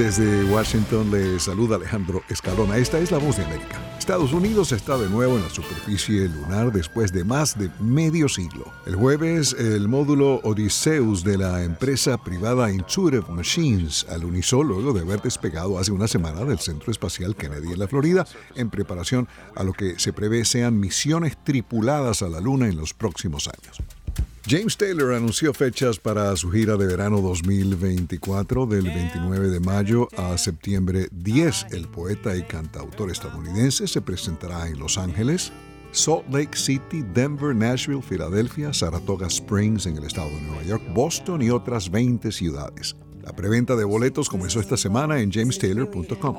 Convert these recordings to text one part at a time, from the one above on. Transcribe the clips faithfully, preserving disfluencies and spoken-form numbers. Desde Washington le saluda Alejandro Escalona. Esta es la Voz de América. Estados Unidos está de nuevo en la superficie lunar después de más de medio siglo. El jueves, el módulo Odysseus de la empresa privada Intuitive Machines alunizó luego de haber despegado hace una semana del Centro Espacial Kennedy en la Florida en preparación a lo que se prevé sean misiones tripuladas a la Luna en los próximos años. James Taylor anunció fechas para su gira de verano dos mil veinticuatro, del veintinueve de mayo a septiembre diez. El poeta y cantautor estadounidense se presentará en Los Ángeles, Salt Lake City, Denver, Nashville, Filadelfia, Saratoga Springs en el estado de Nueva York, Boston y otras veinte ciudades. La preventa de boletos comenzó esta semana en james taylor punto com.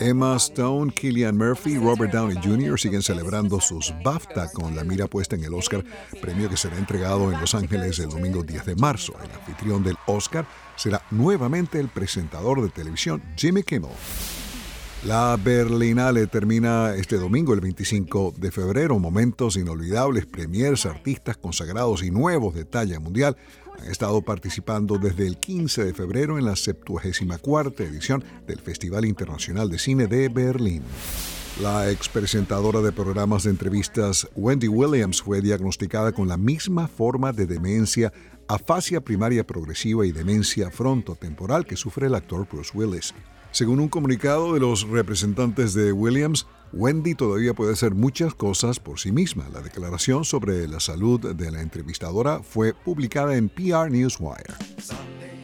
Emma Stone, Killian Murphy y Robert Downey junior siguen celebrando sus BAFTA con la mira puesta en el Oscar, premio que será entregado en Los Ángeles el domingo diez de marzo. El anfitrión del Oscar será nuevamente el presentador de televisión Jimmy Kimmel. La Berlinale termina este domingo, el veinticinco de febrero. Momentos inolvidables, premiers, artistas consagrados y nuevos de talla mundial han estado participando desde el quince de febrero en la septuagésima cuarta edición del Festival Internacional de Cine de Berlín. La expresentadora de programas de entrevistas Wendy Williams fue diagnosticada con la misma forma de demencia, afasia primaria progresiva y demencia frontotemporal que sufre el actor Bruce Willis. Según un comunicado de los representantes de Williams, Wendy todavía puede hacer muchas cosas por sí misma. La declaración sobre la salud de la entrevistadora fue publicada en P R Newswire.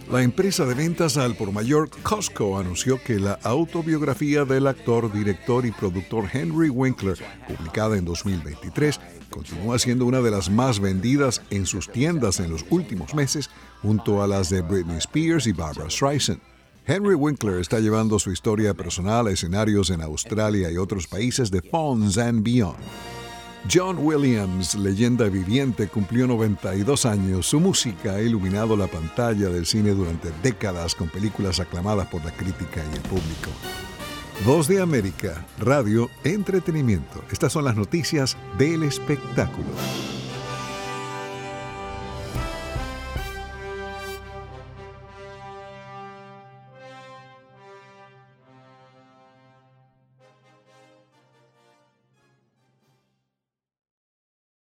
La empresa de ventas al por mayor Costco anunció que la autobiografía del actor, director y productor Henry Winkler, publicada en dos mil veintitrés, continúa siendo una de las más vendidas en sus tiendas en los últimos meses, junto a las de Britney Spears y Barbara Streisand. Henry Winkler está llevando su historia personal a escenarios en Australia y otros países de Fonz and Beyond. John Williams, leyenda viviente, cumplió noventa y dos años. Su música ha iluminado la pantalla del cine durante décadas con películas aclamadas por la crítica y el público. Voz de América, radio, entretenimiento. Estas son las noticias del espectáculo.